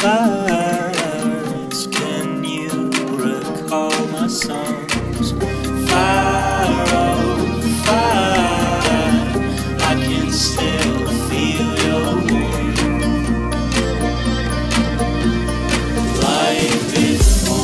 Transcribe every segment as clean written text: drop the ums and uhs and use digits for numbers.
Birds, can you recall my songs? Fire, oh fire, I can still feel your warmth. Like before.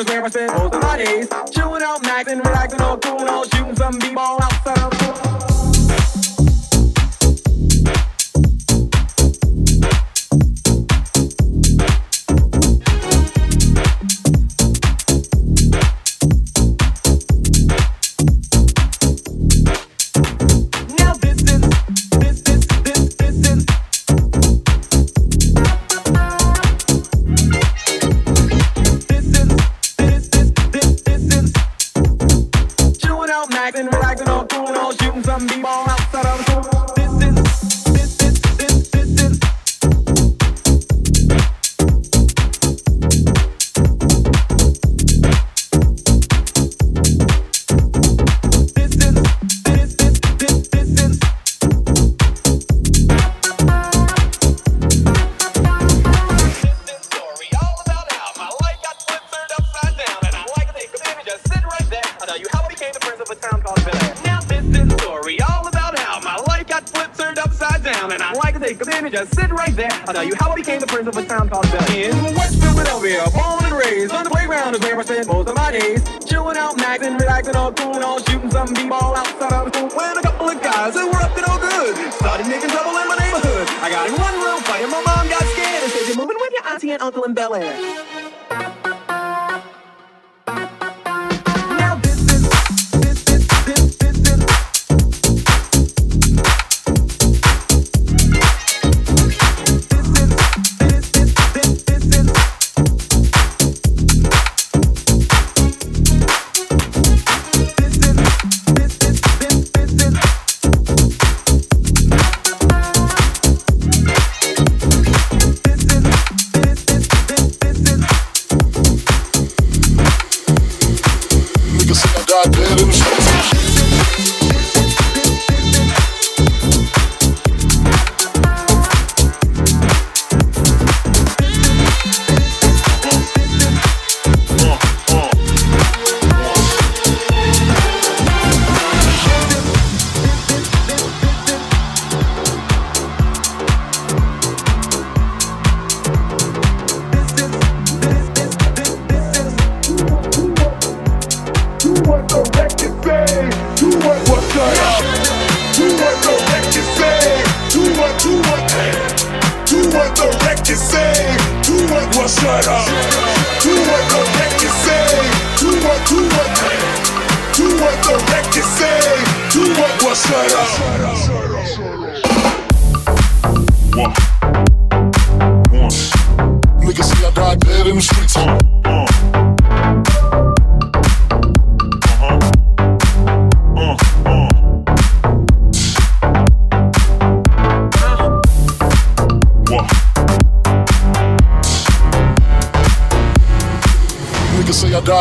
is where I spend most of my days. Chilling out, maxing, relaxing, all cool, all shooting some b-ball outside of school.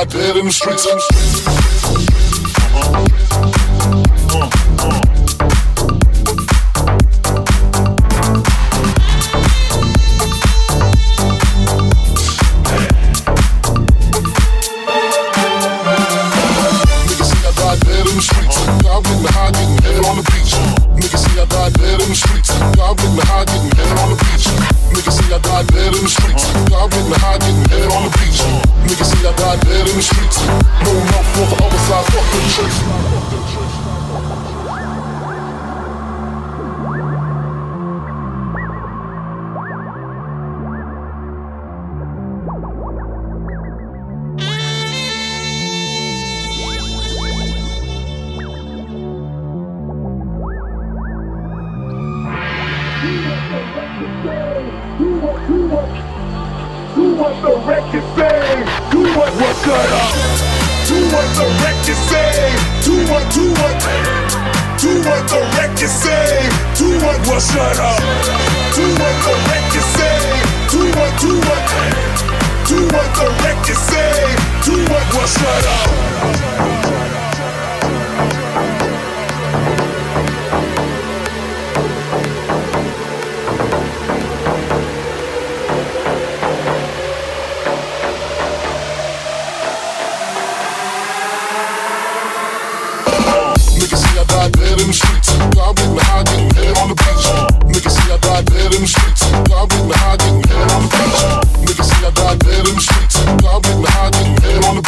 Dead in the streets, I'm on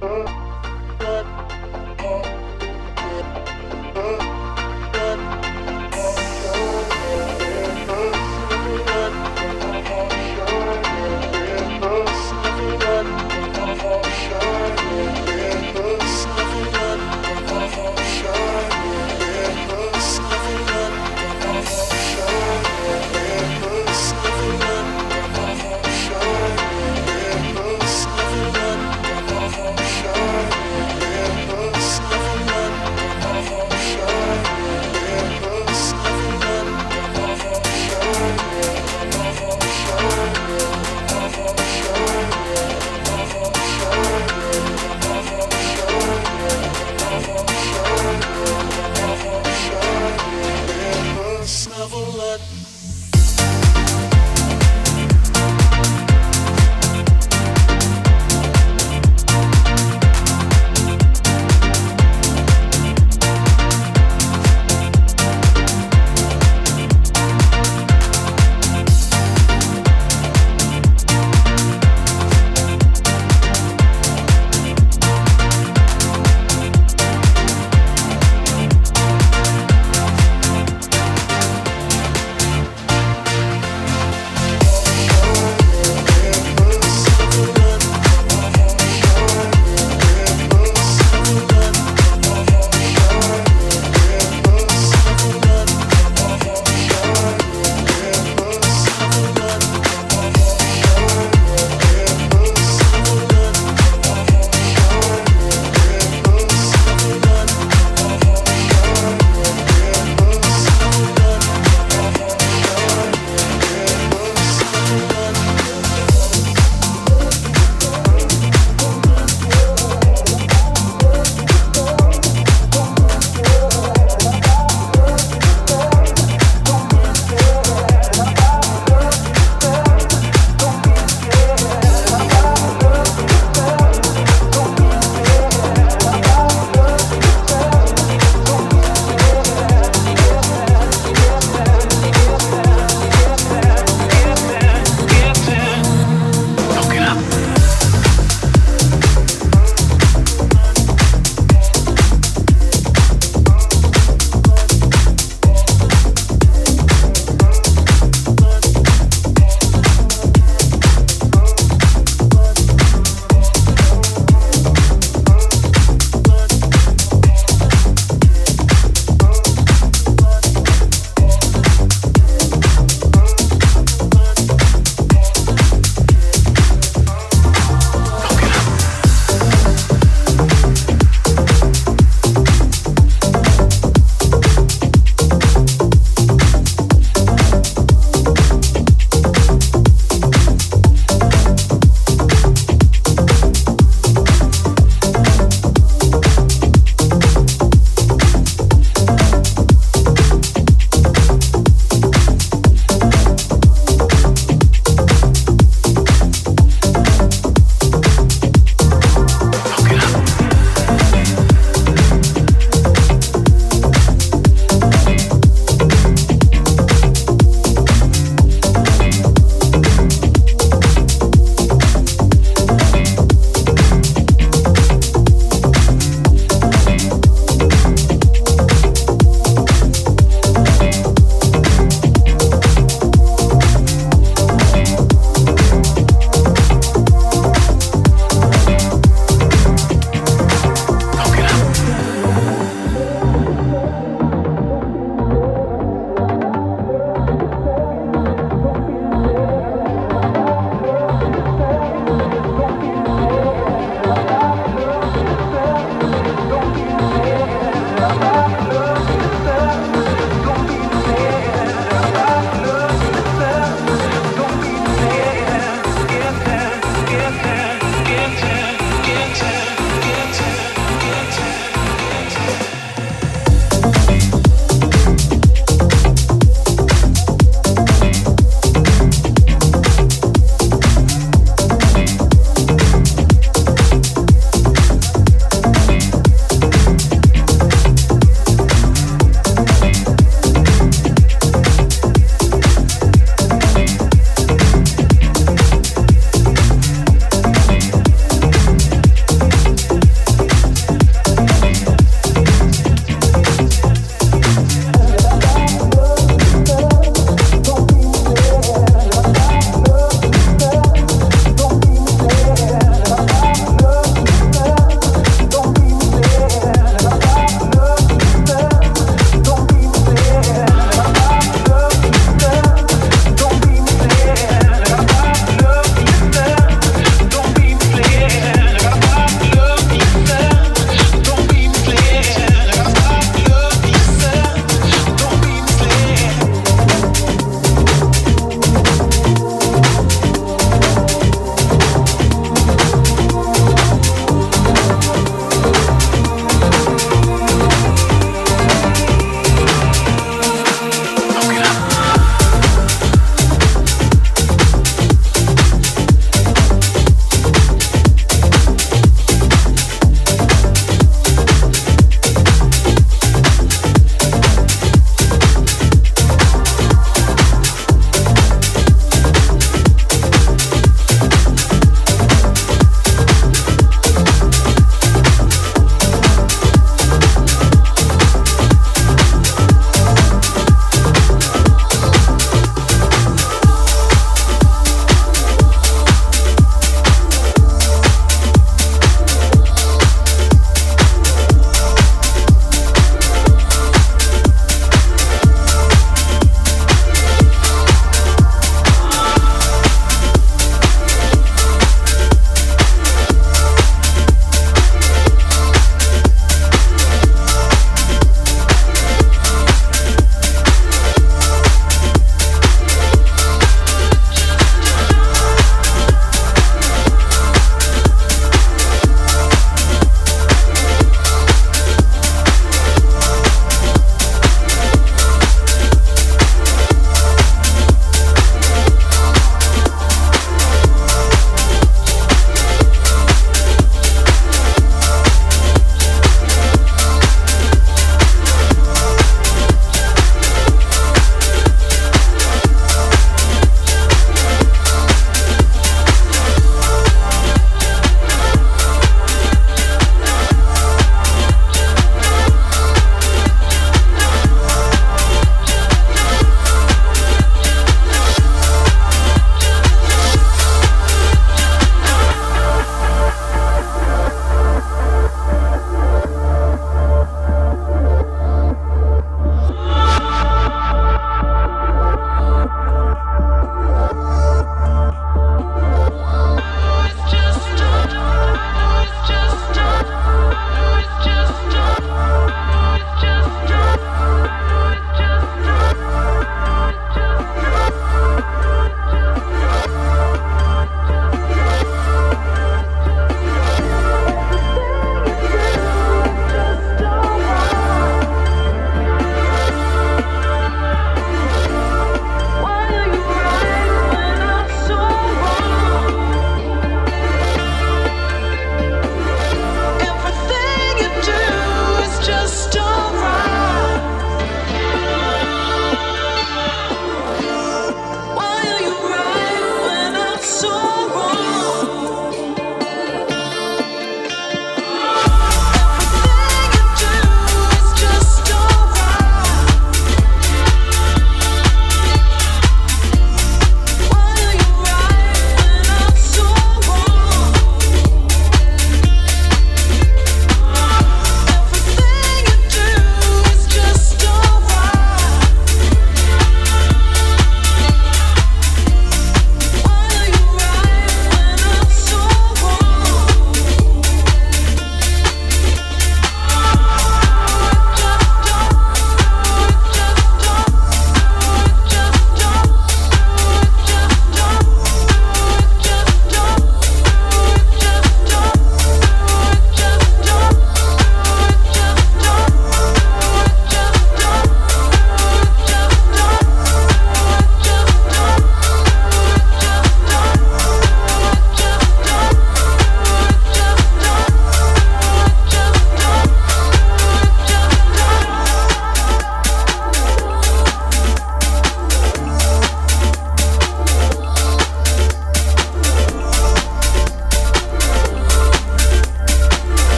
Sure.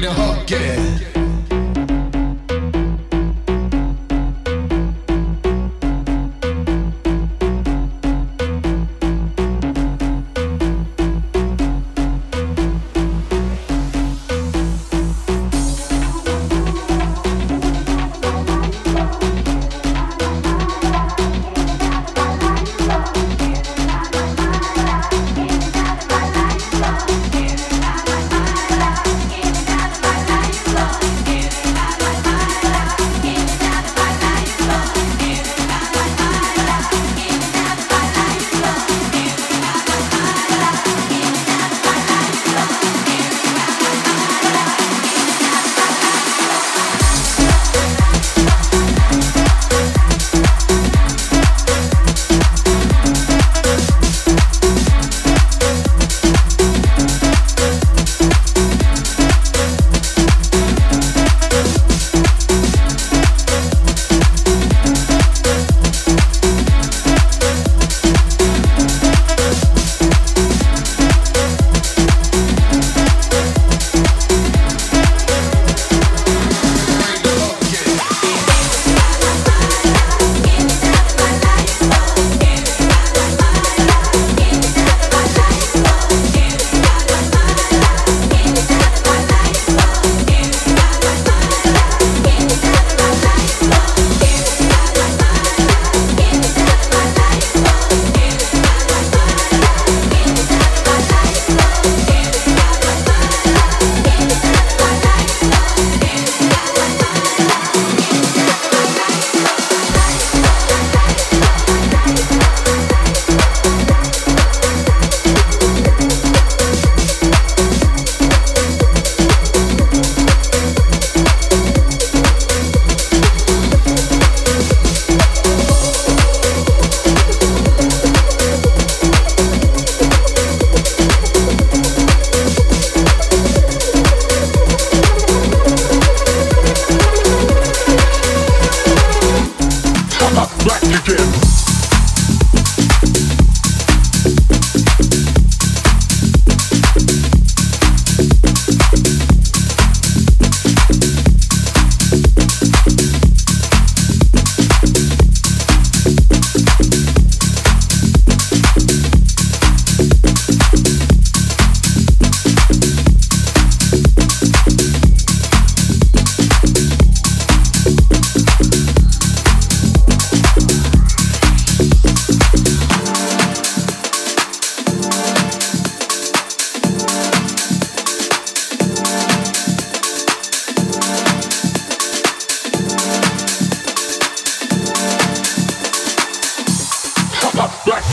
with the hook, yeah.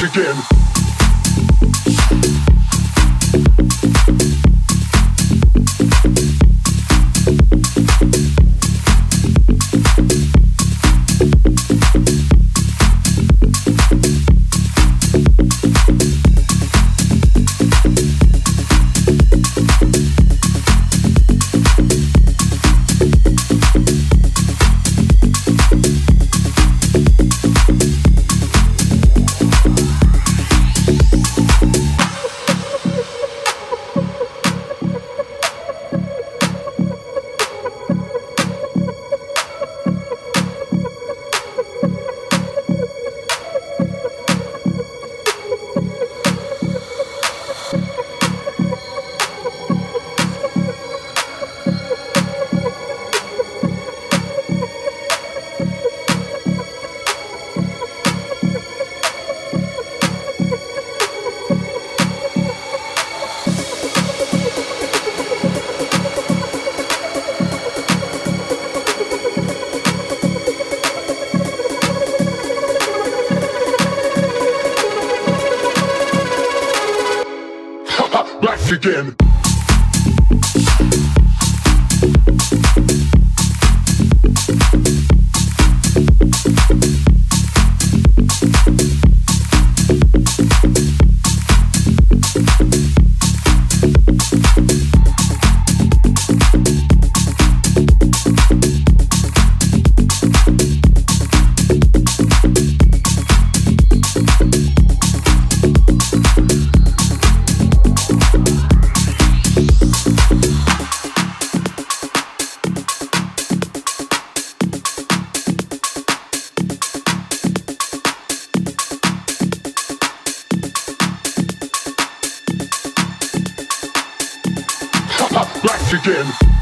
Again. again.